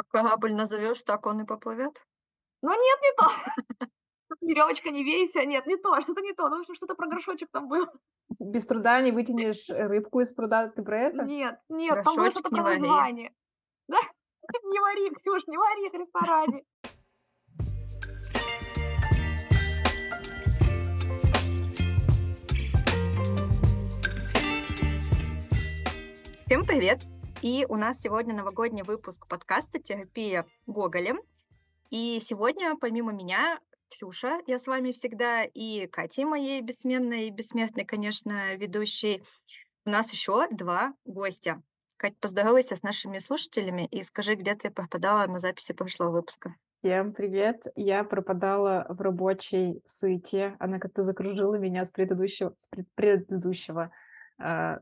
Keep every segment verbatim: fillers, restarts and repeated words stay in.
Как корабль назовешь, так он и поплывет. Ну нет, не то. Веревочка не вейся, нет, не то, что-то не то. Ну, в общем, что-то про горшочек там было. Без труда не вытянешь рыбку из пруда, ты про это? Нет, нет, горшочек, там было что-то про название. Да? Не вари, Ксюш, не вари в ресторане. Всем привет! И у нас сегодня новогодний выпуск подкаста «Терапия Гоголя». И сегодня, помимо меня, Ксюша, я с вами всегда, и Катя, моей бессменной и бессмертной, конечно, ведущей, у нас еще два гостя. Катя, поздоровайся с нашими слушателями и скажи, где ты пропадала на записи прошлого выпуска. Всем привет! Я пропадала в рабочей суете. Она как-то закружила меня с предыдущего, с предыдущего э,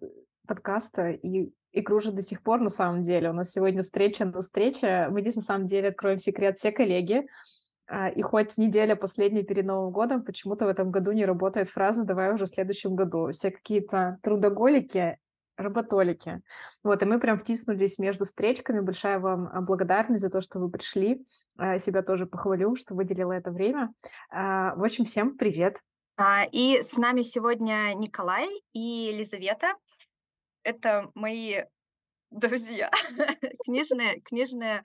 подкаста и... И кружит до сих пор, на самом деле. У нас сегодня встреча на встрече. Мы здесь, на самом деле, откроем секрет все коллеги. И хоть неделя последняя перед Новым годом, почему-то в этом году не работает фраза «давай уже в следующем году». Все какие-то трудоголики, работолики. Вот, и мы прям втиснулись между встречками. Большая вам благодарность за то, что вы пришли. Себя тоже похвалю, что выделила это время. В общем, всем привет. И с нами сегодня Николай и Елизавета. Это мои друзья, книжные, книжные,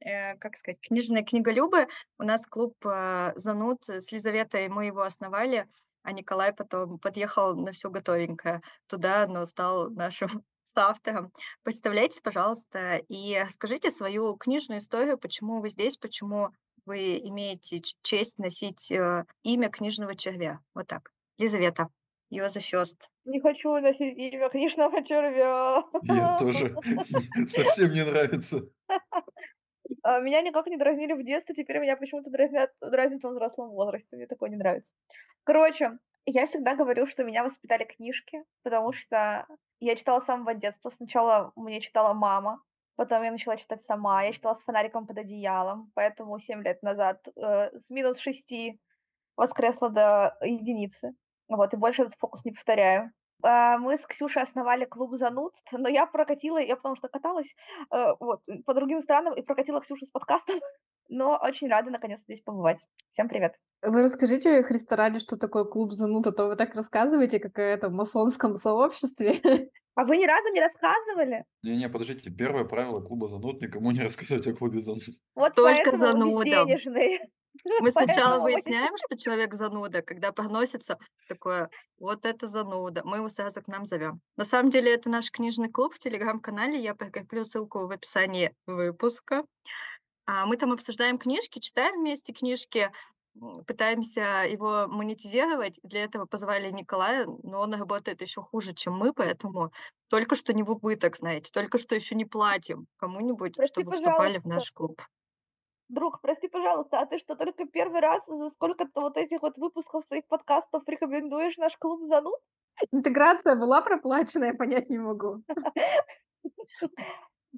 э, как сказать, книжные книголюбы. У нас клуб э, «Занут» с Лизаветой, мы его основали, а Николай потом подъехал на все готовенькое туда, но стал нашим соавтором. Представляйтесь, пожалуйста, и скажите свою книжную историю, почему вы здесь, почему вы имеете честь носить э, имя книжного червя. Вот так. Лизавета. Йозеф Фёст. Не хочу носить имя книжного червя. Я тоже. Совсем не нравится. Меня никак не дразнили в детстве, теперь меня почему-то дразнят, дразнят во взрослом возрасте. Мне такое не нравится. Короче, я всегда говорю, что меня воспитали книжки, потому что я читала с самого детства. Сначала мне читала мама, потом я начала читать сама. Я читала с фонариком под одеялом, поэтому семь лет назад э, с минус шести воскресла до единицы. Вот, и больше этот фокус не повторяю. Мы с Ксюшей основали клуб «Занут», но я прокатила, я потому что каталась, вот, по другим странам, и прокатила Ксюшу с подкастом, но очень рада наконец-то здесь побывать. Всем привет. Вы расскажите, Христа ради, что такое клуб «Занут», а то вы так рассказываете, как это в масонском сообществе. А вы ни разу не рассказывали? Не-не, подождите, первое правило клуба «Занут» — никому не рассказывать о клубе «Занут». Вот только занудам. Мы сначала выясняем, что человек зануда, когда проносится такое, вот это зануда, мы его сразу к нам зовем. На самом деле это наш книжный клуб в телеграм-канале, я прикреплю ссылку в описании выпуска. Мы там обсуждаем книжки, читаем вместе книжки, пытаемся его монетизировать. Для этого позвали Николая, но он работает еще хуже, чем мы, поэтому только что не в убыток, знаете, только что еще не платим кому-нибудь, Прости, чтобы пожалуйста. вступали в наш клуб. Друг, прости, пожалуйста, а ты что, только первый раз за сколько-то вот этих вот выпусков своих подкастов рекомендуешь наш клуб «Занут»? Интеграция была проплачена, я понять не могу.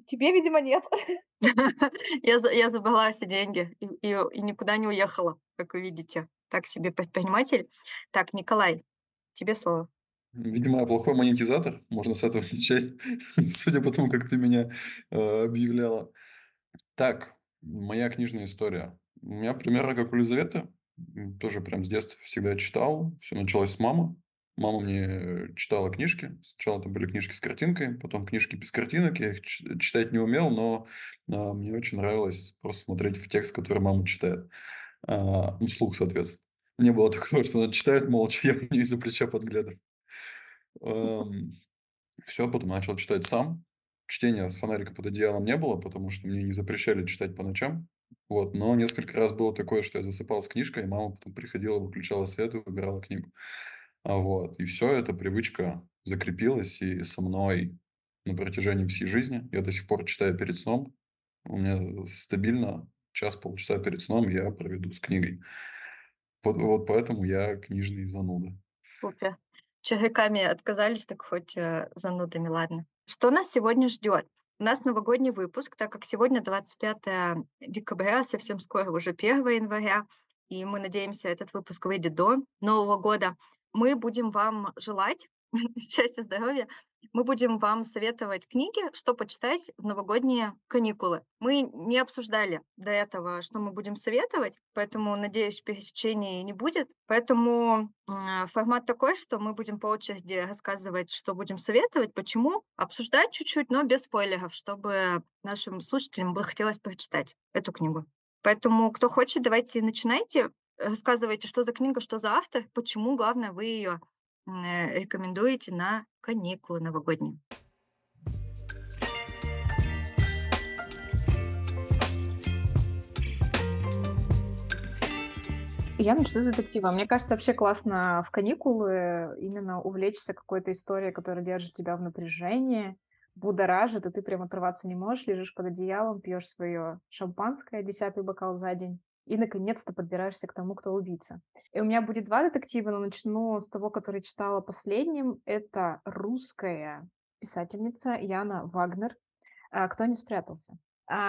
Тебе, видимо, нет. Я забрала все деньги и никуда не уехала, как вы видите. Так себе предприниматель. Так, Николай, тебе слово. Видимо, я плохой монетизатор, можно с этого начать, судя по тому, как ты меня объявляла. Так. Моя книжная история. У меня примерно как у Елизаветы. Тоже прям с детства всегда читал. Все началось с мамы. Мама мне читала книжки. Сначала там были книжки с картинкой, потом книжки без картинок. Я их читать не умел, но а, мне очень нравилось просто смотреть в текст, который мама читает. А, ну, вслух, соответственно. Не было такого, что она читает молча, я у нее из-за плеча подглядываю. А, все, потом начал читать сам. Чтения с фонарика под одеялом не было, потому что мне не запрещали читать по ночам. Вот. Но несколько раз было такое, что я засыпал с книжкой, и мама потом приходила, выключала свет и выбирала книгу. Вот. И все, эта привычка закрепилась и со мной на протяжении всей жизни. Я до сих пор читаю перед сном. У меня стабильно час-полчаса перед сном я проведу с книгой. Вот, вот поэтому я книжный зануда. Супер. Червяками отказались, так хоть э, занудами, ладно. Что нас сегодня ждет? У нас новогодний выпуск, так как сегодня двадцать пятое декабря, совсем скоро уже первое января, и мы надеемся, этот выпуск выйдет до Нового года. Мы будем вам желать счастья, здоровья мы будем вам советовать книги, что почитать в новогодние каникулы. Мы не обсуждали до этого, что мы будем советовать, поэтому, надеюсь, пересечений не будет. Поэтому формат такой, что мы будем по очереди рассказывать, что будем советовать, почему, обсуждать чуть-чуть, но без спойлеров, чтобы нашим слушателям бы хотелось прочитать эту книгу. Поэтому, кто хочет, давайте начинайте, рассказывайте, что за книга, что за автор, почему, главное, вы ее рекомендуете на каникулы новогодние. Я начну с детектива. Мне кажется, вообще классно в каникулы именно увлечься какой-то историей, которая держит тебя в напряжении, будоражит, и ты прям оторваться не можешь, лежишь под одеялом, пьешь свое шампанское, десятый бокал за день, и наконец-то подбираешься к тому, кто убийца. И у меня будет два детектива, но начну с того, который читала последним. Это русская писательница Яна Вагнер «Кто не спрятался?».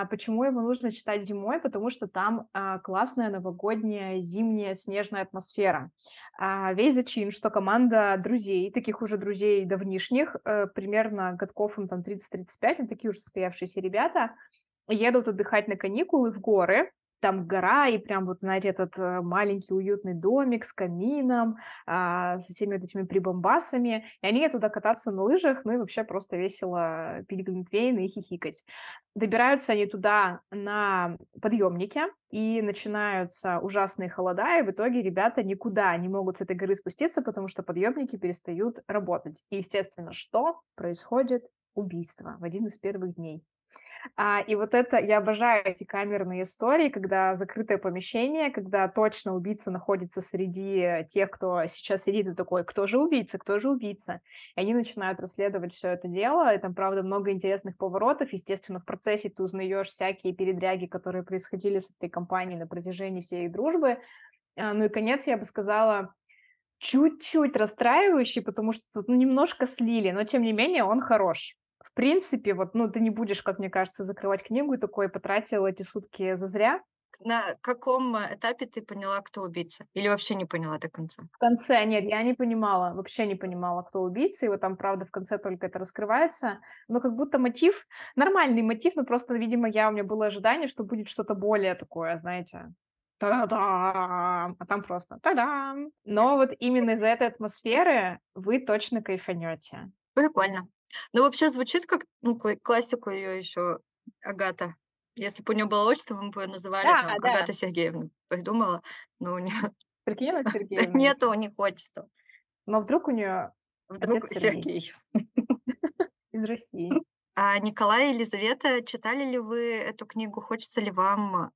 Почему его нужно читать зимой? Потому что там классная новогодняя зимняя снежная атмосфера. Весь зачин, что команда друзей, таких уже друзей давнишних, примерно годков им там тридцать тридцать пять, ну такие уже состоявшиеся ребята, едут отдыхать на каникулы в горы. Там гора, и прям вот, знаете, этот маленький уютный домик с камином, а, со всеми вот этими прибамбасами. И они туда кататься на лыжах, ну и вообще просто весело пить глинтвейн и хихикать. Добираются они туда на подъемнике, и начинаются ужасные холода, и в итоге ребята никуда не могут с этой горы спуститься, потому что подъемники перестают работать. И, естественно, что происходит? Убийство в один из первых дней. А, и вот это, я обожаю эти камерные истории, когда закрытое помещение, когда точно убийца находится среди тех, кто сейчас сидит и такой, кто же убийца, кто же убийца. И они начинают расследовать все это дело, и там, правда, много интересных поворотов. Естественно, в процессе ты узнаешь всякие передряги, которые происходили с этой компанией на протяжении всей их дружбы. А, ну и конец, я бы сказала, чуть-чуть расстраивающий, потому что тут ну, немножко слили, но тем не менее он хорош. В принципе, вот, ну, ты не будешь, как мне кажется, закрывать книгу и такой потратил эти сутки зазря. На каком этапе ты поняла, кто убийца? Или вообще не поняла до конца? В конце, нет, я не понимала, вообще не понимала, кто убийца, и вот там, правда, в конце только это раскрывается, но как будто мотив, нормальный мотив, но просто, видимо, я, у меня было ожидание, что будет что-то более такое, знаете... Та-дам! А там просто та-дам! Но вот именно из-за этой атмосферы вы точно кайфанете. Прикольно. Ну, вообще звучит как ну, классику ее еще Агата. Если бы у нее было отчество, мы бы ее называли да, там, да. Агата Сергеевна. Придумала, но у нее... Прикинула Сергеевна? Нет, у них отчества. Но вдруг у нее отец Сергей. Из России. А Николай и Елизавета, читали ли вы эту книгу? Хочется ли вам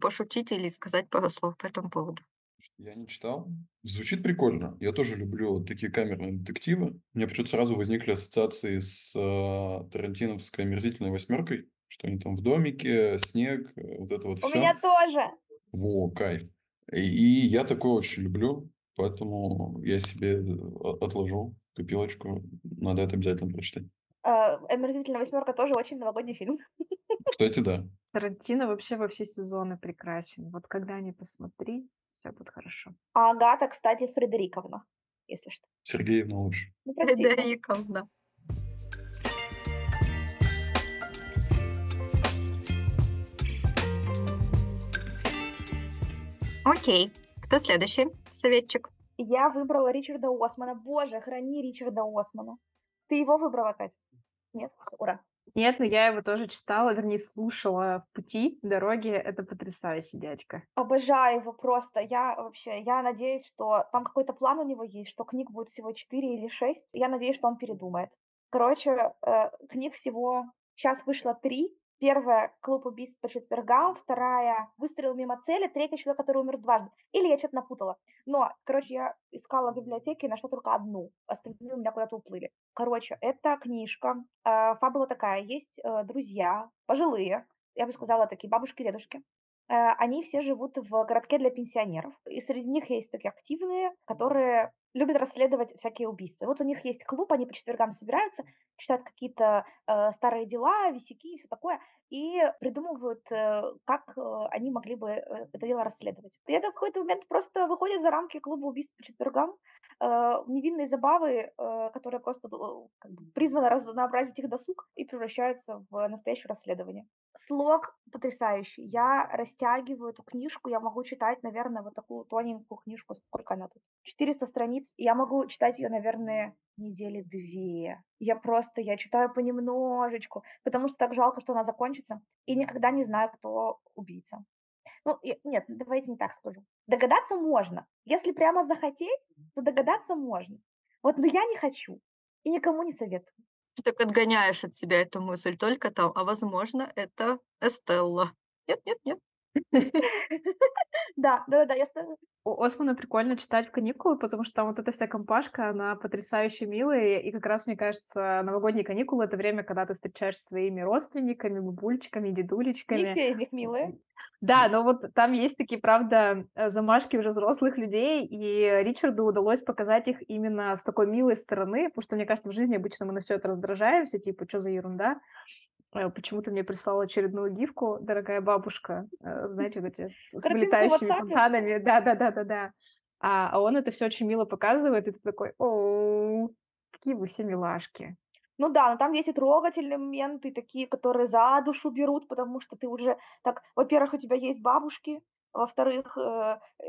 пошутить или сказать пару слов по этому поводу? Я не читал. Звучит прикольно. Я тоже люблю такие камерные детективы. У меня почему-то сразу возникли ассоциации с э, тарантиновской «Омерзительной восьмеркой», что они там в домике, снег, вот это вот все. У всё. Меня тоже. Во, кайф. И, и я такое очень люблю, поэтому я себе отложу копилочку. Надо это обязательно прочитать. «Омерзительная восьмерка» тоже очень новогодний фильм. Кстати, да. Тарантино вообще во все сезоны прекрасен. Вот когда не посмотри... Все будет хорошо. А Агата, кстати, Фредериковна, если что. Сергеевна лучше. Ну, Фредериковна. Окей. Кто следующий советчик? Я выбрала Ричарда Османа. Боже, храни Ричарда Османа. Ты его выбрала, Кать? Нет? Ура. Нет, но я его тоже читала, вернее, слушала в пути, в дороге. Это потрясающий дядька. Обожаю его просто. Я вообще, я надеюсь, что там какой-то план у него есть, что книг будет всего четыре или шесть. Я надеюсь, что он передумает. Короче, э, книг всего... Сейчас вышло три. Первая «Клуб убийств по четвергам», вторая «Выстрел мимо цели», третья «Человек, который умер дважды». Или я что-то напутала. Но, короче, я искала в библиотеке и нашла только одну. Остальные у меня куда-то уплыли. Короче, это книжка. Фабула такая. Есть друзья, пожилые, я бы сказала, такие бабушки, дедушки. Они все живут в городке для пенсионеров. И среди них есть такие активные, которые любят расследовать всякие убийства. И вот у них есть клуб, они по четвергам собираются, читают какие-то э, старые дела, висяки и все такое. и придумывают, как они могли бы это дело расследовать. И это в какой-то момент просто выходит за рамки клуба убийств по четвергам, невинной забавы, которая просто как бы призвана разнообразить их досуг и превращается в настоящее расследование. Слог потрясающий. Я растягиваю эту книжку, я могу читать, наверное, вот такую тоненькую книжку. Сколько она тут? четыреста страниц. Я могу читать ее, наверное, недели две. Я просто, я читаю понемножечку, потому что так жалко, что она закончится, и никогда не знаю, кто убийца. Ну, нет, давайте не так скажу. Догадаться можно. Если прямо захотеть, то догадаться можно. Вот, но я не хочу и никому не советую. Ты так отгоняешь от себя эту мысль только там, а возможно, это Эстелла. Нет, нет, нет. Да, да, да, я ставлю. У Османа прикольно читать в каникулы, потому что там вот эта вся компашка, она потрясающе милая, и как раз, мне кажется, новогодние каникулы — это время, когда ты встречаешься со своими родственниками, бабульчиками, дедулечками. Не все из них милые. Да, но вот там есть такие, правда, замашки уже взрослых людей, и Ричарду удалось показать их именно с такой милой стороны, потому что, мне кажется, в жизни обычно мы на все это раздражаемся, типа, что за ерунда? Почему ты мне прислала очередную гифку, дорогая бабушка, знаете, вот эти с, с вылетающими фонтанами, да-да-да-да-да. А, а он это все очень мило показывает, и ты такой, о, какие вы все милашки. Ну да, но там есть и трогательные моменты, такие, которые за душу берут, потому что ты уже так, во-первых, у тебя есть бабушки, во-вторых,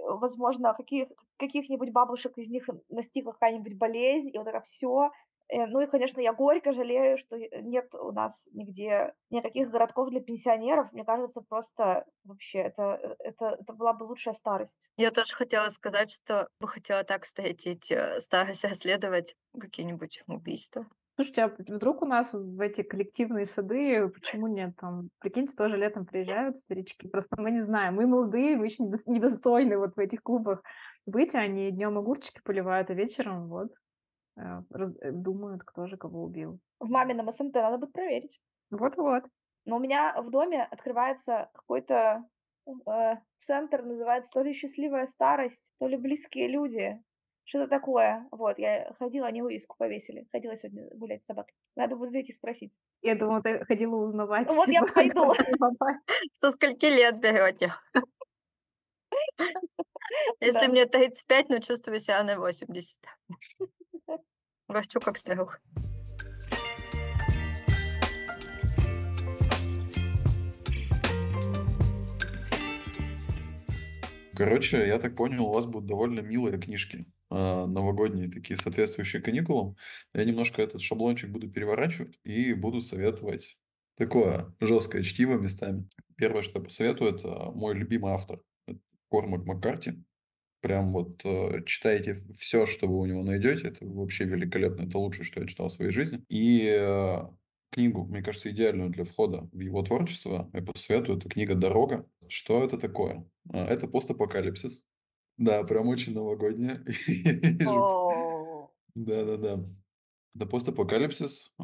возможно, каких, каких-нибудь бабушек из них настигла какая-нибудь болезнь, и вот это все. Ну и, конечно, я горько жалею, что нет у нас нигде никаких городков для пенсионеров. Мне кажется, просто вообще это, это, это была бы лучшая старость. Я тоже хотела сказать, что бы хотела так встретить старость, расследовать какие-нибудь убийства. Слушайте, а вдруг у нас в эти коллективные сады, почему нет? Там, прикиньте, тоже летом приезжают старички. Просто мы не знаем. Мы молодые, мы еще недостойны вот в этих клубах быть. Они днем огурчики поливают, а вечером вот. Раз... думают, кто же кого убил. В мамином СМТ надо будет проверить. Вот-вот. Но у меня в доме открывается какой-то э, центр, называется то ли счастливая старость, то ли близкие люди. Что-то такое. Вот, я ходила, они вывеску повесили. Ходила сегодня гулять с собакой. Надо будет зайти спросить. Я думала, ты ходила узнавать. Вот я пойду. Со скольки лет берете? Если мне тридцать пять, но чувствую себя на восемьдесят. Расту как старуха. Короче, я так понял, у вас будут довольно милые книжки. Новогодние такие, соответствующие каникулам. Я немножко этот шаблончик буду переворачивать и буду советовать такое жесткое чтиво местами. Первое, что я посоветую, это мой любимый автор. Кормак Маккарти. Прям вот э, читайте все, что вы у него найдете. Это вообще великолепно. Это лучшее, что я читал в своей жизни. И э, книгу, мне кажется, идеальную для входа в его творчество, я посоветую. Это книга «Дорога». Что это такое? Это постапокалипсис. Да, прям очень новогодняя. Да-да-да. Это постапокалипсис.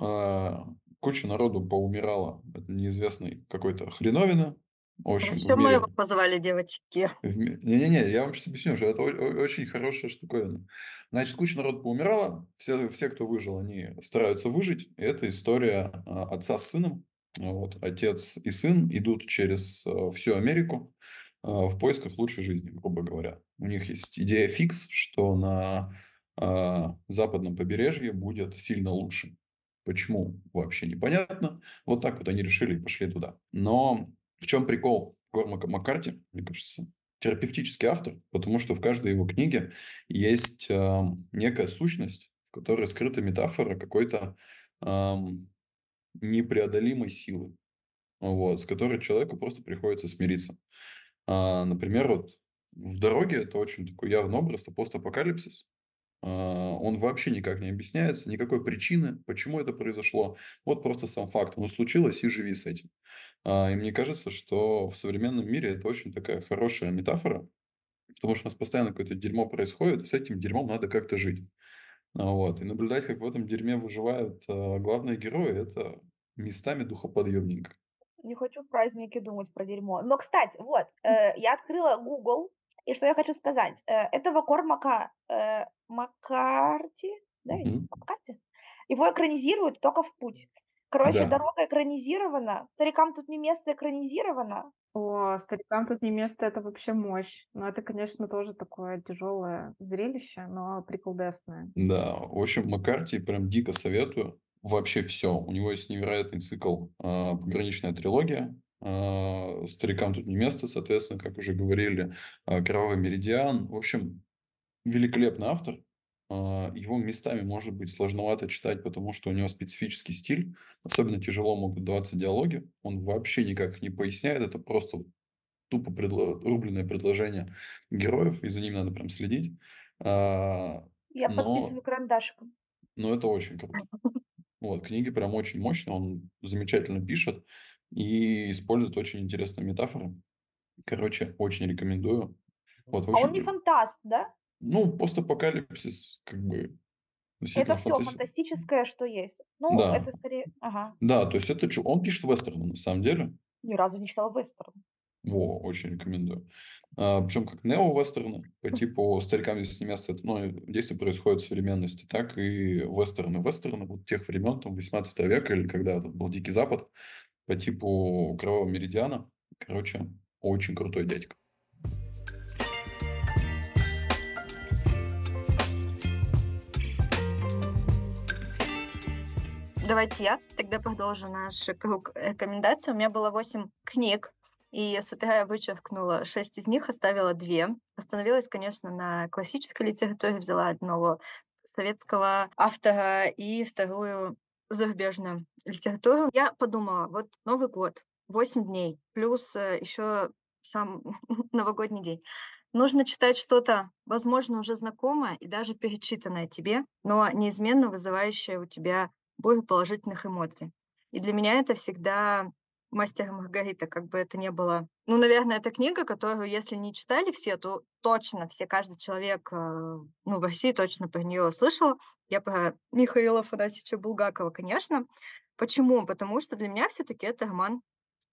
Куча народу поумирала от неизвестной какой-то хреновины. Очень, что мы его позвали, девочки? В... Не-не-не, я вам сейчас объясню, что это о- очень хорошая штуковина. Значит, куча народа поумирала, все, все, кто выжил, они стараются выжить. Это история а, отца с сыном. Вот. Отец и сын идут через а, всю Америку а, в поисках лучшей жизни, грубо говоря. У них есть идея фикс, что на а, западном побережье будет сильно лучше. Почему? Вообще непонятно. Вот так вот они решили и пошли туда. Но... В чем прикол Кормака Маккарти, мне кажется, терапевтический автор, потому что в каждой его книге есть э, некая сущность, в которой скрыта метафора какой-то э, непреодолимой силы, вот, с которой человеку просто приходится смириться. Э, например, вот в «Дороге» это очень такой явный образ, это постапокалипсис. Э, он вообще никак не объясняется, никакой причины, почему это произошло. Вот просто сам факт. Ну, случилось, и живи с этим. И мне кажется, что в современном мире это очень такая хорошая метафора, потому что у нас постоянно какое-то дерьмо происходит, и с этим дерьмом надо как-то жить. Вот. И наблюдать, как в этом дерьме выживают главные герои, это местами духоподъемненько. Не хочу в празднике думать про дерьмо. Но, кстати, вот, э, я открыла Google, и что я хочу сказать. Э, этого Кормака э, Маккарти, да, mm-hmm. Маккарти, его экранизируют только в путь. Короче, да. Дорога экранизирована. Старикам тут не место экранизировано. О, старикам тут не место, это вообще мощь. Но это, конечно, тоже такое тяжелое зрелище, но приколдесное. Да, в общем, Маккарти прям дико советую. Вообще все. У него есть невероятный цикл э, «Пограничная трилогия». Э, «Старикам тут не место», соответственно, как уже говорили. Э, «Кровавый меридиан». В общем, великолепный автор. Его местами может быть сложновато читать, потому что у него специфический стиль. Особенно тяжело могут даваться диалоги. Он вообще никак не поясняет. Это просто тупо предло... рубленное предложение героев, и за ним надо прям следить. Я Но... подписываю карандашиком. Но это очень круто. Вот, книги прям очень мощно. Он замечательно пишет и использует очень интересные метафоры. Короче, очень рекомендую. Вот, в общем... А он не фантаст, да? Ну, постапокалипсис, как бы... Это все фантаст... фантастическое, что есть. Ну, да. это скорее... Ага. Да, то есть это... Он пишет вестерны, на самом деле. Ни разу не читал вестерн. Во, очень рекомендую. А, причем как нео-вестерны, по типу «Старикам здесь не место», ну, действие происходит в современности, так и вестерны-вестерны, вот тех времен, там, восемнадцатого века, или когда это был Дикий Запад, по типу «Кровавого меридиана». Короче, очень крутой дядька. Давайте я тогда продолжу наш круг рекомендаций. У меня было восемь книг, и с утра я вычеркнула шесть из них, оставила две. Остановилась, конечно, на классической литературе, взяла одного советского автора и вторую зарубежную литературу. Я подумала, вот Новый год, восемь дней, плюс еще сам новогодний день. Нужно читать что-то, возможно, уже знакомое и даже перечитанное тебе, но неизменно вызывающее у тебя бурю положительных эмоций. И для меня это всегда «Мастер и Маргарита», как бы это ни было. Ну, наверное, это книга, которую, если не читали все, то точно все, каждый человек ну, в России точно про нее слышал. Я про Михаила Афанасьевича Булгакова, конечно. Почему? Потому что для меня все-таки это роман.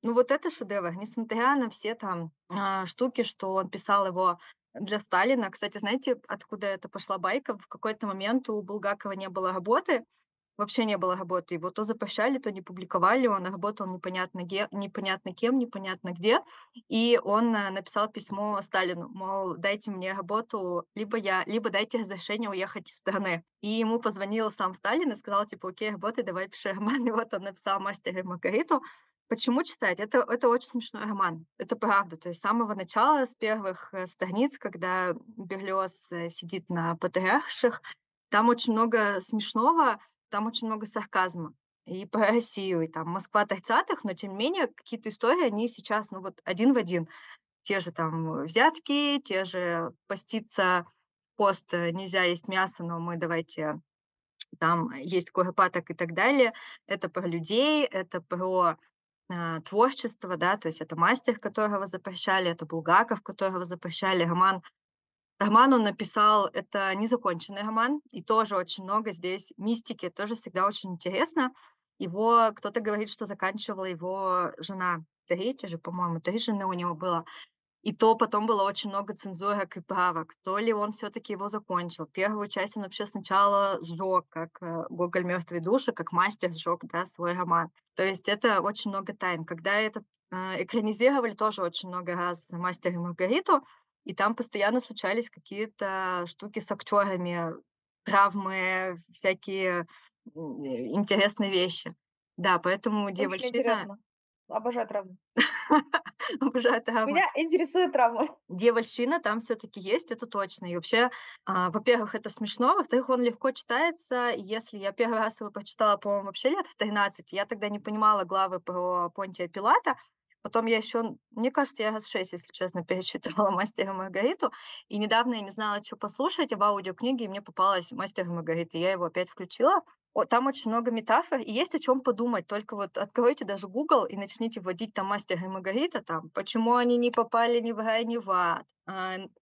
Ну, вот это шедевр, несмотря на все там штуки, что он писал его для Сталина. Кстати, знаете, откуда это пошла байка? В какой-то момент у Булгакова не было работы, вообще не было работы. Его то запрещали, то не публиковали. Он работал непонятно, ге... непонятно кем, непонятно где. И он написал письмо Сталину, мол, дайте мне работу, либо я, либо дайте разрешение уехать из страны. И ему позвонил сам Сталин и сказал, типа, окей, работай, давай пиши роман. И вот он написал «Мастера и Маргариту». Почему читать? Это, это очень смешной роман. Это правда. То есть с самого начала, с первых страниц, когда Берлиоз сидит на патриарших, там очень много смешного, там очень много сарказма и по Россию, и там Москва тридцатых, но тем не менее какие-то истории, они сейчас, ну вот один в один. Те же там взятки, те же поститься, пост, нельзя есть мясо, но мы давайте там есть куропаток и так далее. Это про людей, это про э, творчество, да, то есть это мастер, которого запрещали, это Булгаков, которого запрещали, роман. Роман он написал, это незаконченный роман, и тоже очень много здесь мистики, тоже всегда очень интересно. Его, кто-то говорит, что заканчивала его жена, третья же, по-моему, три жены у него было, и то потом было очень много цензурок и правок, то ли он все-таки его закончил. Первую часть он вообще сначала сжег, как Гоголь «Мертвые души», как мастер сжег, да, свой роман. То есть это очень много тайн. Когда этот э, экранизировали тоже очень много раз «Мастер и Маргариту», и там постоянно случались какие-то штуки с актерами, травмы, всякие интересные вещи. Да, поэтому девольщина... Обожаю травму. Обожаю травму. Меня интересует травма. Девольщина там все-таки есть, это точно. И вообще, во-первых, это смешно, во-вторых, он легко читается. Если я первый раз его прочитала, по-моему, вообще лет в тринадцать, я тогда не понимала главы про Понтия Пилата. Потом я еще, мне кажется, я раз шесть, если честно, перечитывала «Мастера и Маргариту». И недавно я не знала, что послушать об аудиокниге, и мне попалась «Мастер и Маргарита». Я его опять включила. О, там очень много метафор, и есть о чем подумать. Только вот откройте даже Google и начните вводить там «Мастер и Маргарита», там, почему они не попали ни в рай, ни в ад,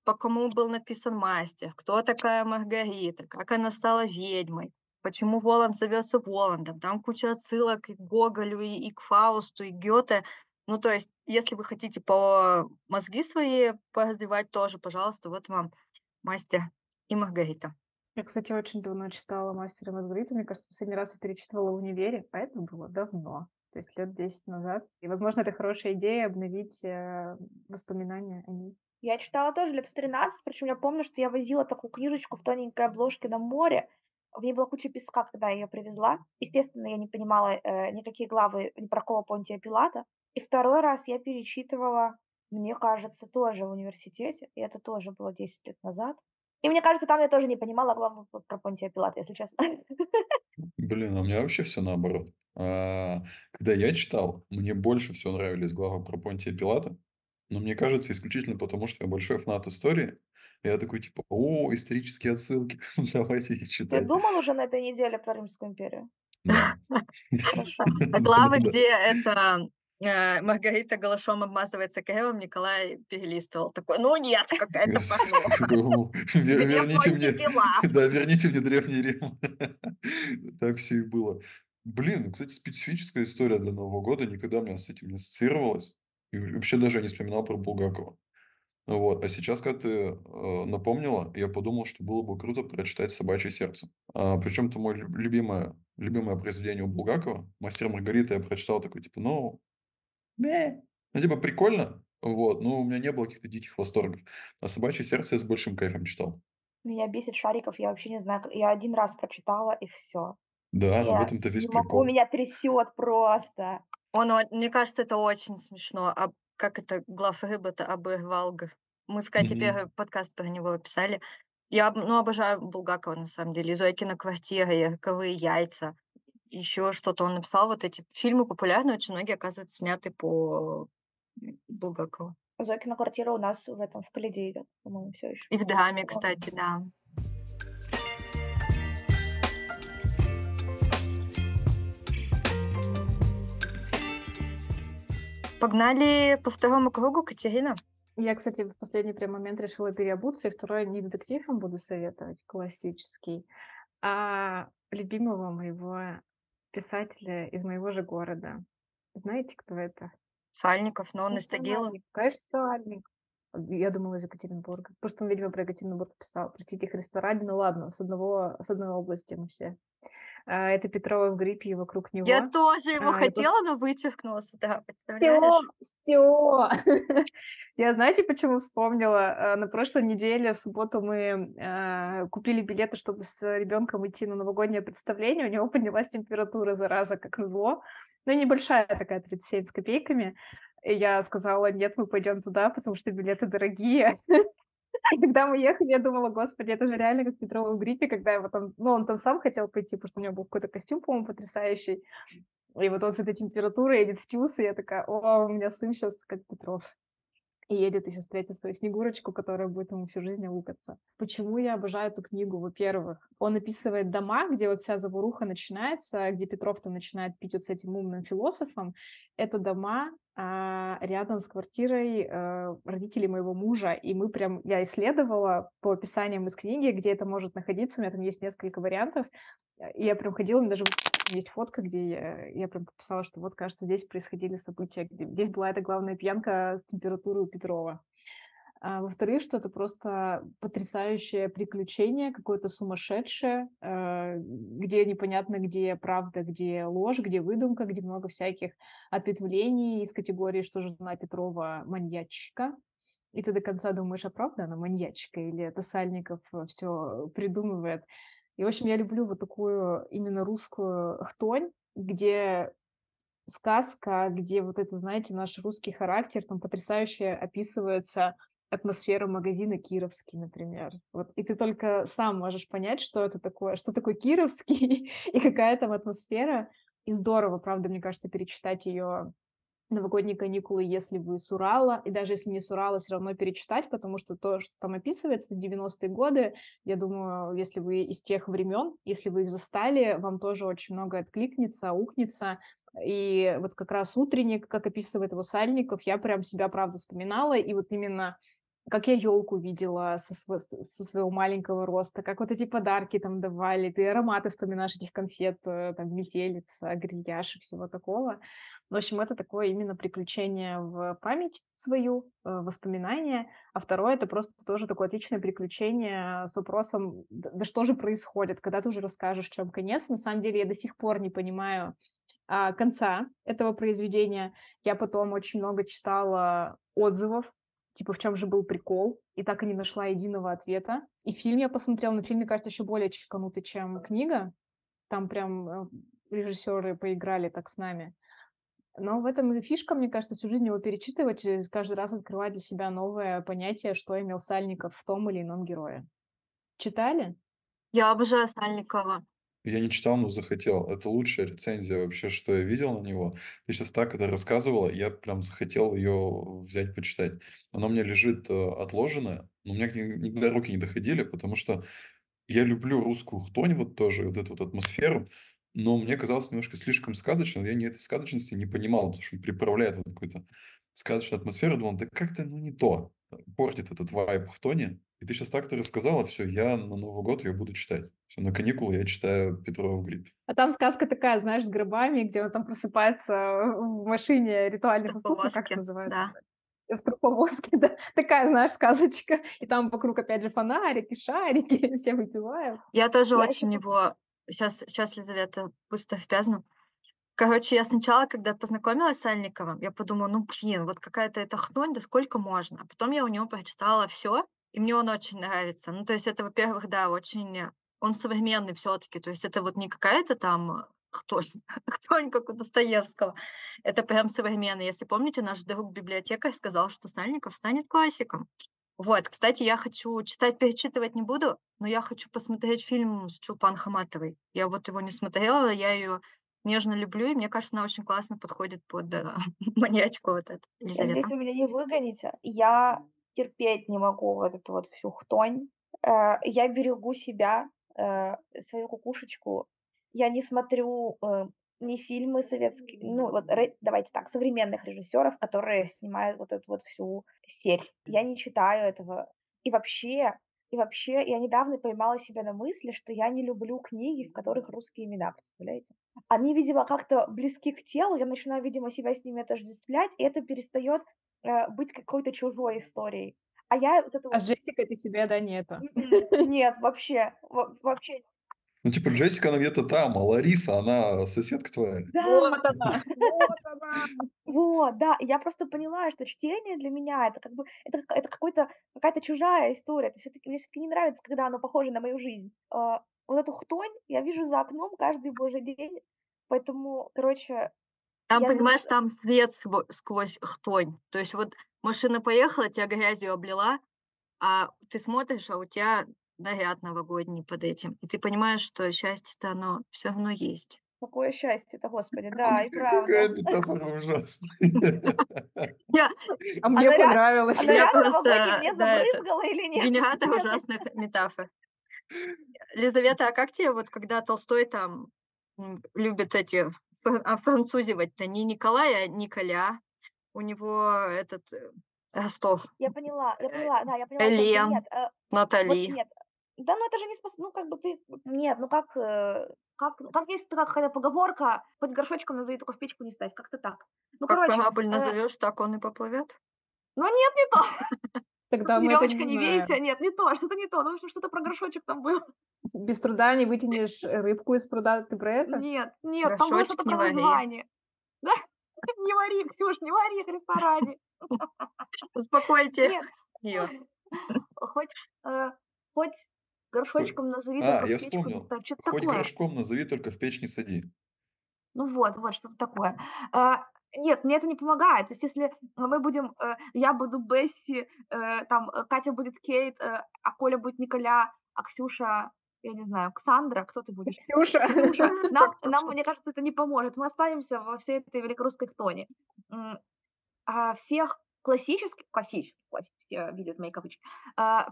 по кому был написан мастер, кто такая Маргарита, как она стала ведьмой. Почему Воланд зовется Воландом? Там куча отсылок и к Гоголю, и, и к Фаусту, и к Гёте. Ну, то есть, если вы хотите по мозги свои поразвивать тоже, пожалуйста, вот вам «Мастер и Маргарита». Я, кстати, очень давно читала «Мастера и Маргариту». Мне кажется, последний раз я перечитывала в универе, а это было давно, то есть лет десять назад. И, возможно, это хорошая идея обновить э, воспоминания о ней. Я читала тоже лет в тринадцать, причем я помню, что я возила такую книжечку в тоненькой обложке на море. В ней была куча песка, когда я ее привезла. Естественно, я не понимала э, никакие главы ни про кого Понтия Пилата. И второй раз я перечитывала, мне кажется, тоже в университете. И это тоже было десять лет назад. И мне кажется, там я тоже не понимала главу про Понтия Пилата, если честно. Блин, а у меня вообще все наоборот. А, когда я читал, мне больше всего нравились главы про Понтия Пилата. Но мне кажется, исключительно потому, что я большой фанат истории. Я такой, типа, о, исторические отсылки, давайте их читать. Ты думал уже на этой неделе про Римскую империю? Да. Хорошо. А главы, где это Маргарита Голышом обмазывается кремом, Николай перелистывал. Такой, ну нет, какая-то парня. Верните мне Древний Рим. Так все и было. Блин, кстати, специфическая история для Нового года. Никогда меня с этим не ассоциировалась. И вообще даже не вспоминал про Булгакова. Вот. А сейчас, когда ты э, напомнила, я подумал, что было бы круто прочитать «Собачье сердце». А, причем это мое любимое, любимое произведение у Булгакова. «Мастер и Маргарита» я прочитал такой, типа, ну, мэ. ну, типа, прикольно. Вот. Но у меня не было каких-то диких восторгов. А «Собачье сердце» я с большим кайфом читал. Меня бесит Шариков, я вообще не знаю. Я один раз прочитала, и все. Да, но в этом-то весь прикол. Могу, меня трясет просто. Он, мне кажется, это очень смешно. А как это глав рыбы-то об Ирвалгах? Мы с Катей mm-hmm. первый подкаст про него писали. Я ну, обожаю Булгакова, на самом деле. «Зойкина квартира», «Роковые яйца», еще что-то он написал. Вот эти фильмы популярные, очень многие, оказывается, сняты по Булгакову. «Зойкина квартира» у нас в этом в Каледе идет, по-моему, все еще. И в драме, кстати, да. Погнали по второму кругу, Катерина. Я, кстати, в последний прям момент решила переобуться, и второй не детектив вам буду советовать, классический, а любимого моего писателя из моего же города. Знаете, кто это? Сальников, но он из Тагила. Конечно, Сальников. Я думала, из Екатеринбурга. Потому что он, видимо, про Екатеринбург писал. Простите, Христа ради, ну ладно, с, одного, с одной области мы все. Это Петрова в гриппе и вокруг него. Я тоже его а, хотела, просто... но вычеркнула сюда, представляешь? Все, все. Я знаете, почему вспомнила? На прошлой неделе в субботу мы э, купили билеты, чтобы с ребенком идти на новогоднее представление. У него поднялась температура, зараза, как назло. Ну, небольшая такая, тридцать семь с копейками. И я сказала, нет, мы пойдем туда, потому что билеты дорогие. И когда мы ехали, я думала, господи, это же реально как Петрова в гриппе, когда его там... Ну, он там сам хотел пойти, потому что у него был какой-то костюм, по-моему, потрясающий. И вот он с этой температурой едет в ТЮЗ, и я такая, о, у меня сын сейчас как Петров. И едет еще встретить свою Снегурочку, которая будет ему всю жизнь аукаться. Почему я обожаю эту книгу? Во-первых, он описывает дома, где вот вся заваруха начинается, где Петров там начинает пить вот с этим умным философом. Это дома... рядом с квартирой э, родителей моего мужа, и мы прям, я исследовала по описаниям из книги, где это может находиться, у меня там есть несколько вариантов, и я прям ходила, у меня даже есть фотка, где я, я прям писала, что вот, кажется, здесь происходили события, где, здесь была эта главная пьянка с температурой у Петрова. А, во-вторых, что это просто потрясающее приключение, какое-то сумасшедшее, э, где непонятно, где правда, где ложь, где выдумка, где много всяких ответвлений из категории, что жена Петрова маньячка. И ты до конца думаешь, а правда она маньячка или это Сальников все придумывает. И, в общем, я люблю вот такую именно русскую хтонь, где... сказка, где вот это, знаете, наш русский характер, там потрясающе описывается атмосфера магазина «Кировский», например. Вот. И ты только сам можешь понять, что это такое, что такое «Кировский» и какая там атмосфера. И здорово, правда, мне кажется, перечитать ее «Новогодние каникулы», если вы с Урала, и даже если не с Урала, все равно перечитать, потому что то, что там описывается в девяностые годы, я думаю, если вы из тех времен, если вы их застали, вам тоже очень много откликнется, аукнется. И вот как раз «Утренник», как описывает его Сальников, я прям себя, правда, вспоминала. И вот именно как я елку видела со, со своего маленького роста, как вот эти подарки там давали, ты ароматы вспоминаешь этих конфет, там, метелица, грильяж и всего такого. В общем, это такое именно приключение в память свою, воспоминания. А второе, это просто тоже такое отличное приключение с вопросом, да что же происходит, когда ты уже расскажешь, в чем конец. На самом деле я до сих пор не понимаю конца этого произведения. Я потом очень много читала отзывов, типа, в чем же был прикол, и так и не нашла единого ответа. И фильм я посмотрела, но фильм, мне кажется, еще более чеканутый, чем книга. Там прям режиссеры поиграли так с нами. Но в этом и фишка, мне кажется, всю жизнь его перечитывать, и каждый раз открывать для себя новое понятие, что имел Сальников в том или ином герое. Читали? Я обожаю Сальникова. Я не читал, но захотел. Это лучшая рецензия вообще, что я видел на него. Ты сейчас так это рассказывала, я прям захотел ее взять, почитать. Она у меня лежит отложенная, но у меня никогда руки не доходили, потому что я люблю русскую хтонь, вот тоже, вот эту вот атмосферу, но мне казалось немножко слишком сказочным. Я не этой сказочности не понимал, потому что он приправляет вот какую-то сказочную атмосферу. Думал, да как-то ну не то. Портит этот вайб хтони. И ты сейчас так-то рассказала, все, я на Новый год ее буду читать. Все, на каникулы я читаю Петрова в грипп. А там сказка такая, знаешь, с гробами, где он там просыпается в машине ритуальных услуг, как это называется? Да. В труповозке, да. Такая, знаешь, сказочка. И там вокруг, опять же, фонарики, шарики, все выпивают. Я тоже я очень это... его... Сейчас, сейчас, Лизавета, быстро впязну. Короче, я сначала, когда познакомилась с Сальниковым, я подумала, ну, блин, вот какая-то эта хнонь, да сколько можно? А потом я у него прочитала все, и мне он очень нравится. Ну, то есть это, во-первых, да, очень... Он современный все-таки, то есть это вот не какая-то там хтонь, как у Достоевского. Это прям современный. Если помните, наш друг-библиотекарь сказал, что Сальников станет классиком. Вот, кстати, я хочу читать, перечитывать не буду, но я хочу посмотреть фильм с Чулпан Хаматовой. Я вот его не смотрела, я ее нежно люблю, и мне кажется, она очень классно подходит под э, маньячку вот эту. Елизавета. Если вы меня не выгоните, я... терпеть не могу вот эту вот всю хтонь. Я берегу себя, свою кукушечку. Я не смотрю ни фильмы советские, ну вот давайте так, современных режиссеров, которые снимают вот эту вот всю серь. Я не читаю этого. И вообще, и вообще, я недавно поймала себя на мысли, что я не люблю книги, в которых русские имена, представляете? Они, видимо, как-то близки к телу. Я начинаю, видимо, себя с ними отождествлять, и это перестает быть какой-то чужой историей. А я вот это... А вот... с Джессикой ты себя, да, нету? Нет, вообще, вообще нет. Ну, типа, Джессика, она где-то там, а Лариса, она соседка твоя. Да. Вот она, вот она. Вот, да, я просто поняла, что чтение для меня, это как бы, это, это какой-то, какая-то чужая история. Это все-таки, мне все-таки не нравится, когда оно похоже на мою жизнь. Вот эту хтонь я вижу за окном каждый божий день, поэтому, короче... Там, я понимаешь, не... там свет сквозь хтонь. То есть вот машина поехала, тебя грязью облила, а ты смотришь, а у тебя наряд новогодний под этим. И ты понимаешь, что счастье-то оно все равно есть. Какое счастье-то, Господи, да, и правда. Какая метафора ужасная. А мне понравилось. А наряд новогодний мне забрызгало или нет? Генератор ужасных метафор. Лизавета, а как тебе вот, когда Толстой там любит эти... А французивать-то не Николая, а Николя. У него этот Ростов. Я поняла, я поняла, да, я поняла. Элен, нет, Натали. Вот нет. Да, ну это же не спас... Ну, как бы ты... Нет, ну как... Как, как есть такая поговорка, под горшочком назови, только в печку не ставь. Как-то так. Ну, как короче... корабль назовешь, э... так он и поплывет. Ну нет, не то. Тогда мы это не, не вейся, нет, не то, что-то не то, ну что-то про горшочек там было. Без труда не вытянешь рыбку из пруда, ты про это? Нет, нет, там было что-то про название. Да? Не вари, Ксюш, не вари их в ресторане. Успокойте. Нет. Хоть, э, хоть горшочком назови, а, только я в печку вспомнил. Не ставь. Что-то хоть такое. Горшком назови, только в печь не сади. Ну вот, вот, что-то такое. А, нет, мне это не помогает. То есть, если мы будем, э, я буду Бесси, э, там, Катя будет Кейт, э, а Коля будет Николя, а Ксюша, я не знаю, Ксандра, кто ты будешь? Ксюша. Ксюша. Нам, нам, мне кажется, это не поможет. Мы останемся во всей этой великорусской хтони. А всех классических, классических, классических, видят мои кавычки,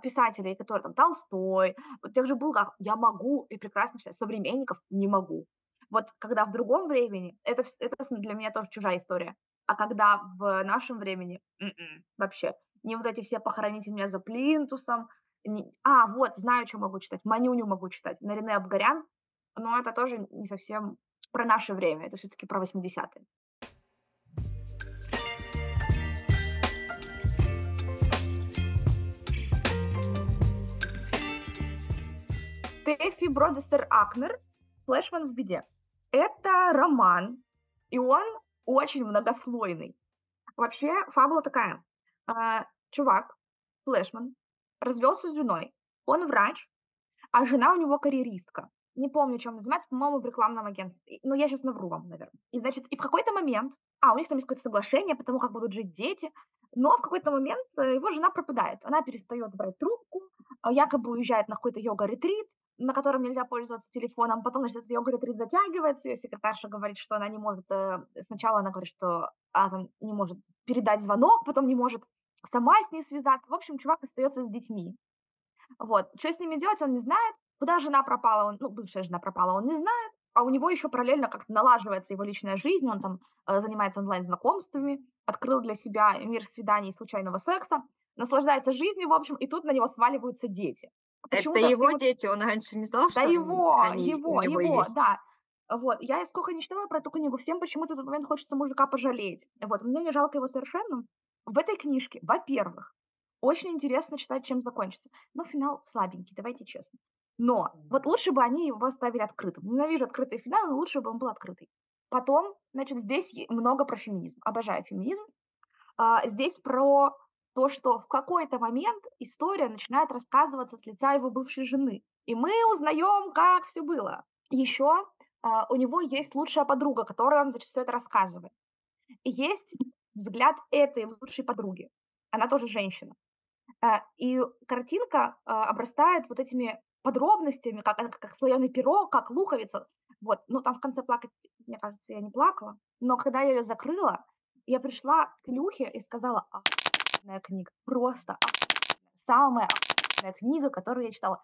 писателей, которые там Толстой, вот тех же Булгаков, я могу и прекрасно читать, современников не могу. Вот когда в другом времени, это, это для меня тоже чужая история, а когда в нашем времени, вообще. не вот эти все «Похороните меня за плинтусом». Не... А, вот, знаю, что могу читать. «Манюню» могу читать. Нарине Абгарян. Но это тоже не совсем про наше время. Это все-таки про восьмидесятые. Тэффи Бродестер Акнер «Флешман в беде». Это роман, и он очень многослойный. Вообще фабула такая. Чувак, Флешман, развелся с женой. Он врач, а жена у него карьеристка. Не помню, чем занимается, по-моему, в рекламном агентстве. Но я сейчас навру вам, наверное. И, значит, и в какой-то момент... А, у них там есть какое-то соглашение по тому, как будут жить дети. Но в какой-то момент его жена пропадает. Она перестает брать трубку, якобы уезжает на какой-то йога-ретрит, на котором нельзя пользоваться телефоном. Потом, значит, этот йога-ретрит затягивается, ее секретарша говорит, что она не может... Сначала она говорит, что она не может передать звонок, потом не может сама с ней связаться. В общем, чувак остается с детьми. Вот. Что с ними делать, он не знает. Куда жена пропала, он, ну, бывшая жена пропала, он не знает. А у него еще параллельно как-то налаживается его личная жизнь. Он там э, занимается онлайн-знакомствами, открыл для себя мир свиданий и случайного секса, наслаждается жизнью, в общем, и тут на него сваливаются дети. Почему-то это его дети, он раньше не знал, что да его, они, его, у него его, есть. Да. Вот. Я сколько не читала про эту книгу, всем почему-то в этот момент хочется мужика пожалеть. Вот. Мне не жалко его совершенно. В этой книжке, во-первых, очень интересно читать, чем закончится. Но финал слабенький, давайте честно. Но вот лучше бы они его оставили открытым. Ненавижу открытый финал, но лучше бы он был открытый. Потом, значит, здесь много про феминизм. Обожаю феминизм. Здесь про то, что в какой-то момент история начинает рассказываться с лица его бывшей жены. И мы узнаем, как все было. Еще у него есть лучшая подруга, которой он зачастую это рассказывает. И есть взгляд этой лучшей подруги. Она тоже женщина. И картинка обрастает вот этими... подробностями, как, как слоеный пирог, как луковица. Вот. Ну, там в конце плакать, мне кажется, я не плакала. Но когда я ее закрыла, я пришла к Люхе и сказала: охуенная книга, просто охуенная, самая охуенная книга, которую я читала.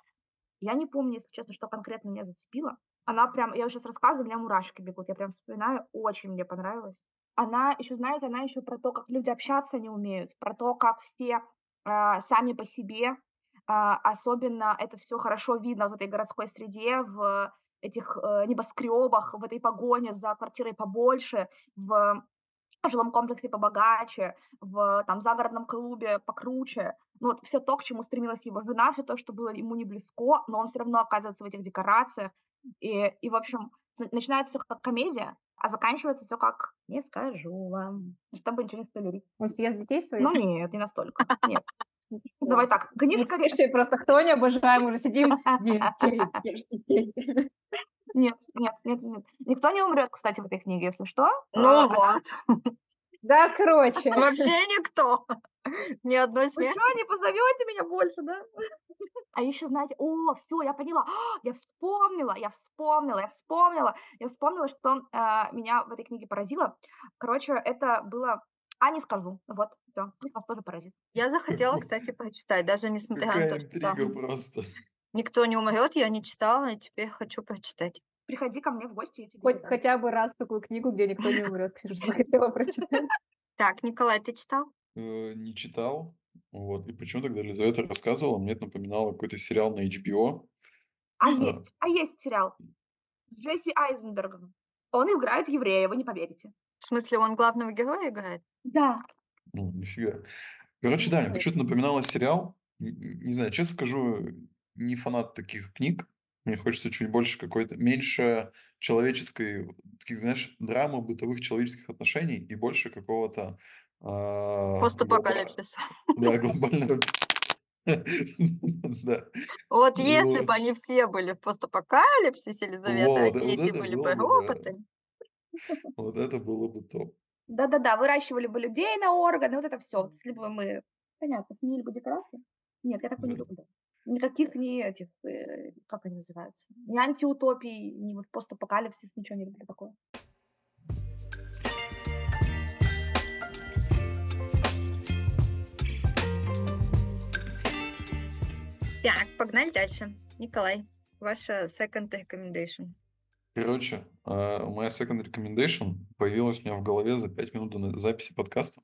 Я не помню, если честно, что конкретно меня зацепило. Она прям, я сейчас рассказываю, у меня мурашки бегут, я прям вспоминаю, очень мне понравилось. Она еще, знаете, она еще про то, как люди общаться не умеют, про то, как все э, сами по себе. Особенно это все хорошо видно в этой городской среде, в этих небоскребах, в этой погоне за квартирой побольше, в жилом комплексе побогаче, в там, загородном клубе покруче. Ну, вот все то, к чему стремилась его жена, все то, что было ему не близко, но он все равно оказывается в этих декорациях. И, и в общем, начинается все как комедия, а заканчивается все как «не скажу вам», чтобы ничего не спойлерить. Он съест детей своих? Ну нет, не настолько, нет. Давай так, книжка... Слушайте, просто кто не обожаем, уже сидим... Нет, нет, нет, нет. Никто не умрет, кстати, в этой книге, если что. Ну вот. Да, короче. Вообще никто. Ни одной смерти. Вы что, не позовете меня больше, да? А еще, знаете, о, все, я поняла, я вспомнила, я вспомнила, я вспомнила, я вспомнила, что меня в этой книге поразило. Короче, это было... А не скажу. Вот, все. Пусть вас тоже поразит. Я захотела, кстати, прочитать, даже несмотря на то, что там просто. Никто не умрет, я не читала, и теперь хочу прочитать. Приходи ко мне в гости. Я тебе Хоть дам. Хотя бы раз такую книгу, где никто не умрет, Ксюша, захотела прочитать. Так, Николай, ты читал? Не читал. Вот. И почему тогда Елизавета рассказывала, мне это напоминало какой-то сериал на эйч би о. А есть, а есть сериал с Джесси Айзенбергом. Он играет еврея, вы не поверите. В смысле, он главного героя играет? Да. Ну, нифига. Короче, да, мне почему-то напоминало сериал. Не, не знаю, честно скажу, не фанат таких книг. Мне хочется чуть больше какой-то... Меньше человеческой, таких, знаешь, драмы бытовых человеческих отношений и больше какого-то... Э, постапокалипсиса. Да, глобального... Вот если бы они все были в постапокалипсисе, Елизавета, а дети были бы роботами... Вот это было бы топ. Да-да-да, выращивали бы людей на органы, вот это все. Если бы мы, понятно, сменили бы декорации. Нет, я такой не люблю. Никаких ни этих, как они называются, ни антиутопий, ни вот постапокалипсис, ничего не люблю такое. Так, погнали дальше. Николай, ваша second recommendation. Короче, моя second recommendation появилась у меня в голове за пять минут до записи подкаста,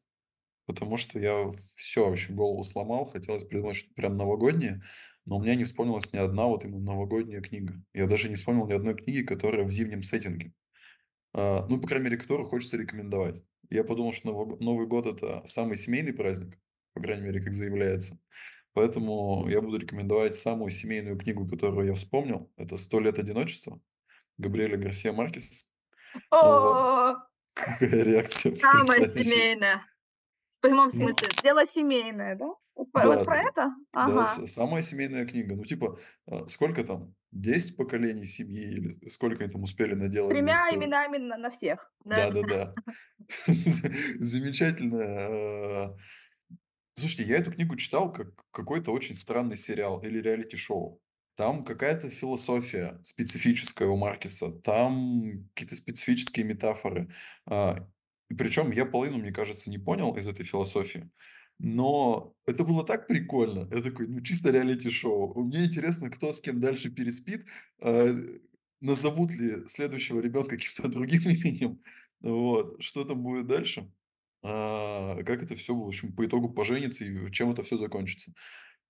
потому что я все вообще голову сломал, хотелось придумать что-то прям новогоднее, но у меня не вспомнилась ни одна вот именно новогодняя книга. Я даже не вспомнил ни одной книги, которая в зимнем сеттинге. Ну, по крайней мере, которую хочется рекомендовать. Я подумал, что Новый год – это самый семейный праздник, по крайней мере, как заявляется. Поэтому я буду рекомендовать самую семейную книгу, которую я вспомнил. Это «Сто лет одиночества» Габриэля Гарсия Маркес. О, какая реакция! Самая семейная. В прямом смысле. Дело семейное, да? Вот про это? Да, самая семейная книга. Ну, типа, сколько там? Десять поколений семьи? Или сколько они там успели наделать? Тремя именами на всех. Да-да-да. Замечательная... Слушайте, я эту книгу читал как какой-то очень странный сериал или реалити-шоу. Там какая-то философия специфическая у Маркеса, там какие-то специфические метафоры. Причем я половину, мне кажется, не понял из этой философии. Но это было так прикольно. Я такой, ну чисто реалити-шоу. Мне интересно, кто с кем дальше переспит. Назовут ли следующего ребенка каким-то другим именем. Вот. Что там будет дальше? А, как это все, в общем, по итогу поженится и чем это все закончится.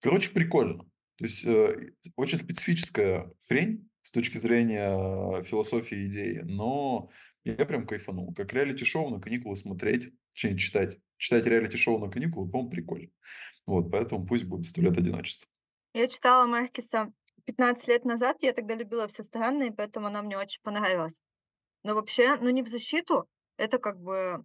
Короче, прикольно. То есть, э, очень специфическая хрень с точки зрения философии идеи, но я прям кайфанул. Как реалити-шоу на каникулы смотреть, точнее, читать. Читать реалити-шоу на каникулы, по-моему, прикольно. Вот, поэтому пусть будет «Сто лет одиночества». Я читала Маркеса пятнадцать лет назад, я тогда любила все странное, поэтому она мне очень понравилась. Но вообще, ну не в защиту, это как бы...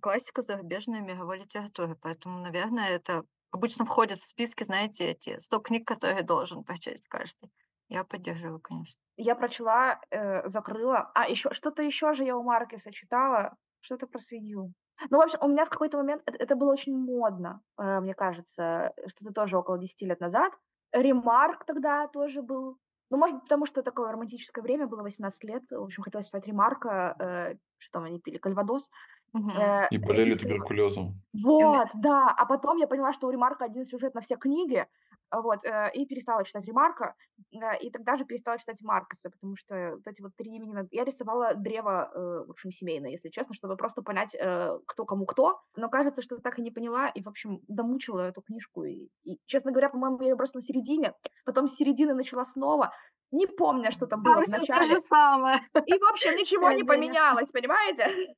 классика зарубежной мировой литературы, поэтому, наверное, это обычно входит в списки, знаете, эти сто книг, которые должен прочесть каждый. Я поддерживаю, конечно. Я прочла, э, закрыла. А, еще что-то еще же я у Маркеса читала, что-то про свинью. Ну, в общем, у меня в какой-то момент, это, это было очень модно, э, мне кажется, что-то тоже около десяти лет назад. Ремарк тогда тоже был. Ну, может быть, потому что такое романтическое время, было восемнадцать лет, в общем, хотелось читать Ремарка, э, что там они пили, кальвадос. Uh-huh. И болели туберкулезом. Вот, да. А потом я поняла, что у Ремарка один сюжет на все книги, вот, и перестала читать Ремарка, и тогда же перестала читать Маркеса, потому что вот эти вот три имени... Я рисовала древо, в общем, семейное, если честно, чтобы просто понять, кто кому кто, но кажется, что так и не поняла, и, в общем, домучила эту книжку. И, и честно говоря, по-моему, я ее бросила на середине, потом с середины начала снова, не помня, что там было там в начале. То же самое. И, в общем, ничего не поменялось, понимаете?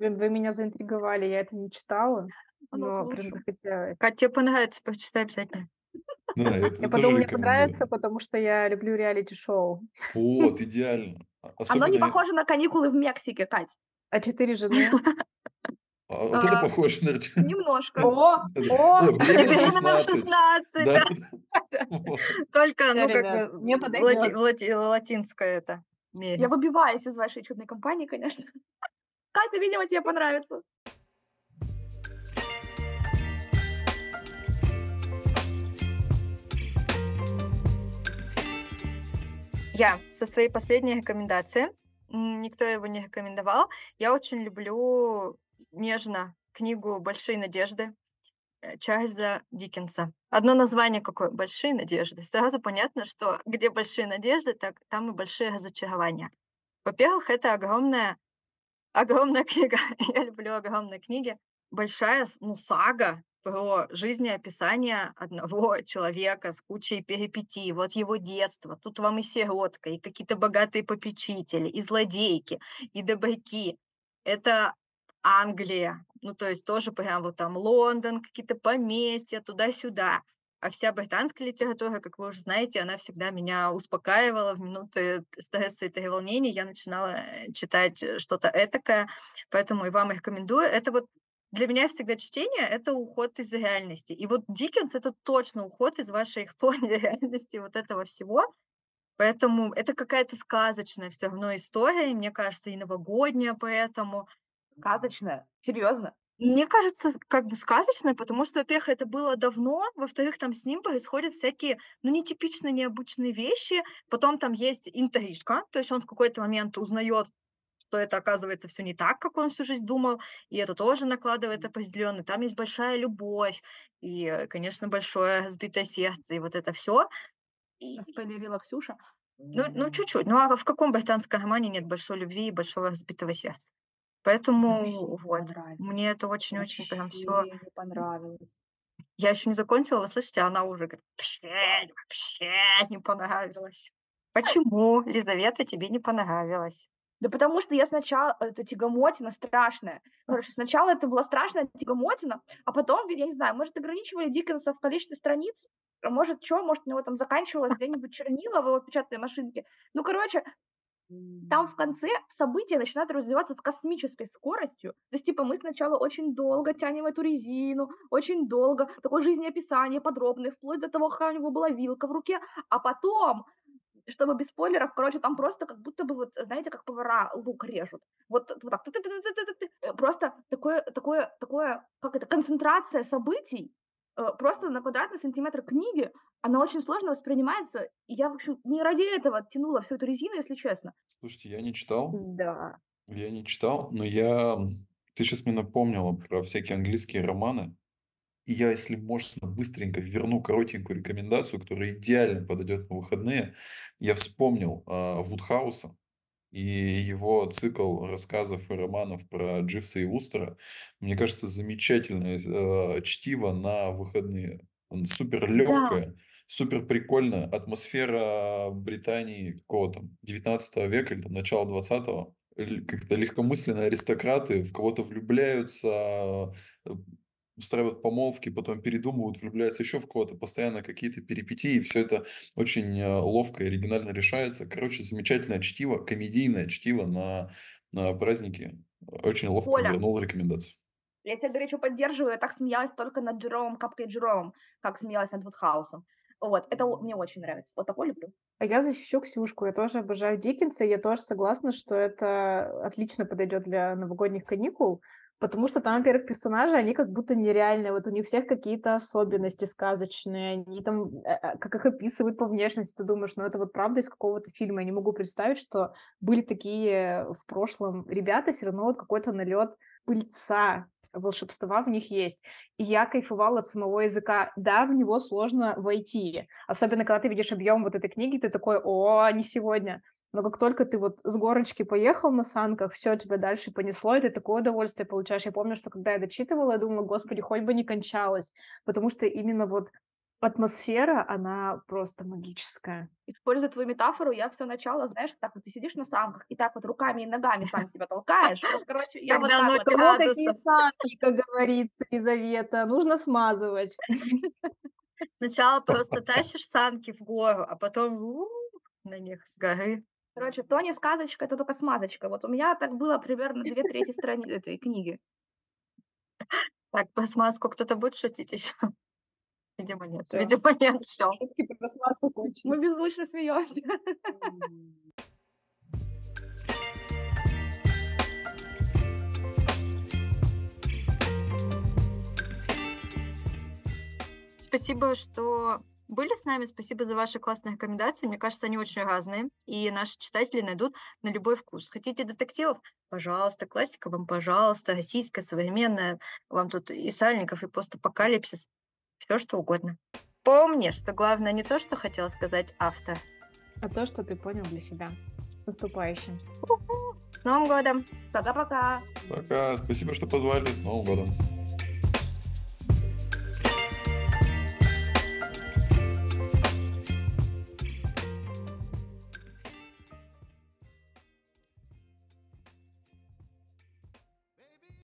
Вы меня заинтриговали, я это не читала, но прям захотелось. Катя, тебе понравится, почитай обязательно. Да, это я подумала, мне понравится, потому что я люблю реалити-шоу. Вот, идеально. Особенно... Оно не похоже на каникулы в Мексике, Кать. А четыре жены? А вот это похоже на... Немножко. О, беременна в шестнадцать. Только, ну, как бы, латинское это. Я выбиваюсь из вашей чудной компании, конечно. Катя, видимо, тебе понравится. Я со своей последней рекомендацией. Никто его не рекомендовал. Я очень люблю нежно книгу «Большие надежды» Чарльза Диккенса. Одно название какое? «Большие надежды». Сразу понятно, что где большие надежды, так там и большие разочарования. Во-первых, это огромная Огромная книга. Я люблю огромные книги. Большая, ну, сага про жизнеописание одного человека с кучей перипетий. Вот его детство. Тут вам и сиротка, и какие-то богатые попечители, и злодейки, и добряки. Это Англия. Ну, то есть тоже прям вот там Лондон, какие-то поместья, туда-сюда. А вся британская литература, как вы уже знаете, она всегда меня успокаивала в минуты стресса и треволнения. Я начинала читать что-то этакое, поэтому и вам рекомендую. Это вот для меня всегда чтение – это уход из реальности. И вот Диккенс – это точно уход из вашей хтонной реальности, вот этого всего. Поэтому это какая-то сказочная все равно история, мне кажется, и новогодняя поэтому. Сказочная? Серьезно? Мне кажется, как бы сказочное, потому что, во-первых, это было давно, во-вторых, там с ним происходят всякие, ну, нетипичные, необычные вещи, потом там есть интрижка, то есть он в какой-то момент узнает, что это, оказывается, все не так, как он всю жизнь думал, и это тоже накладывает определенно. Там есть большая любовь, и, конечно, большое разбитое сердце, и вот это все. И... Спойлерила Ксюша. Ну, ну, чуть-чуть. Ну, а в каком британском романе нет большой любви и большого разбитого сердца? Поэтому мне вот, мне это очень-очень прям все... Мне понравилось. Я еще не закончила, вы слышите, она уже говорит, вообще, вообще не понравилось. Почему, Лизавета, тебе не понравилось? Да потому что я сначала... Это тягомотина страшная. Потому что сначала это была страшная тягомотина, а потом, я не знаю, может, ограничивали Диккенса в количестве страниц, может, что, может, у него там заканчивалось где-нибудь чернила в его печатной машинке. Ну, короче... Там в конце события начинают развиваться с космической скоростью. То есть, типа, мы сначала очень долго тянем эту резину, очень долго, такое жизнеописание подробное, вплоть до того, как у него была вилка в руке, а потом, чтобы без спойлеров, короче, там просто как будто бы, вот, знаете, как повара лук режут. Вот, вот так. Просто такое, такое, такое, как это, концентрация событий, просто на квадратный сантиметр книги, она очень сложно воспринимается. И я, в общем, не ради этого оттянула всю эту резину, если честно. Слушайте, я не читал. Да. Я не читал, но я... Ты сейчас мне напомнила про всякие английские романы. И я, если можно, быстренько верну коротенькую рекомендацию, которая идеально подойдет на выходные. Я вспомнил э, Вудхауса и его цикл рассказов и романов про Дживса и Вустера. Мне кажется, замечательное э, чтиво на выходные. Супер легкое, да. Супер прикольная атмосфера Британии какого там девятнадцатого века или там, начала двадцатого. Как-то легкомысленные аристократы в кого-то влюбляются, устраивают помолвки, потом передумывают, влюбляются еще в кого-то, постоянно какие-то перипетии, и все это очень ловко и оригинально решается. Короче, замечательное чтиво, комедийное чтиво на, на празднике. Очень ловко вернул рекомендацию. Я тебя горячо поддерживаю, я так смеялась только над Джеромом, Капкой Джеромом, как смеялась над Вудхаусом. Вот, это мне очень нравится, вот такое люблю. А я защищу Ксюшку, я тоже обожаю Диккенса, я тоже согласна, что это отлично подойдет для новогодних каникул, потому что там, во-первых, персонажи, они как будто нереальные, вот у них всех какие-то особенности сказочные, они там, как их описывают по внешности, ты думаешь, ну это вот правда из какого-то фильма, я не могу представить, что были такие в прошлом ребята, все равно вот какой-то налет пыльца, волшебства в них есть. И я кайфовала от самого языка. Да, в него сложно войти. Особенно, когда ты видишь объем вот этой книги, ты такой, о, не сегодня. Но как только ты вот с горочки поехал на санках, все тебя дальше понесло, и ты такое удовольствие получаешь. Я помню, что когда я дочитывала, я думала, господи, хоть бы не кончалось. Потому что именно вот атмосфера, она просто магическая. Используя твою метафору, я все начало, знаешь, так вот ты сидишь на санках, и так вот руками и ногами сам себя толкаешь. Вот, короче, я вот так вот. Кому такие санки, как говорится, Лизавета, нужно смазывать. Сначала просто тащишь санки в гору, а потом на них с горы. Короче, то не сказочка, это только смазочка. Вот у меня так было примерно две трети страницы этой книги. Так, про смазку кто-то будет шутить еще? Видимо, нет. Все. Видимо, нет. Все. Мы беззвучно смеемся. Спасибо, что были с нами. Спасибо за ваши классные рекомендации. Мне кажется, они очень разные. И наши читатели найдут на любой вкус. Хотите детективов? Пожалуйста. Классика вам, пожалуйста. Российская, современная. Вам тут и Сальников, и постапокалипсис. Все, что угодно. Помни, что главное не то, что хотел сказать автор, а то, что ты понял для себя. С наступающим. У-у-у. С Новым годом. Пока-пока. Пока. Спасибо, что позвали. С Новым годом.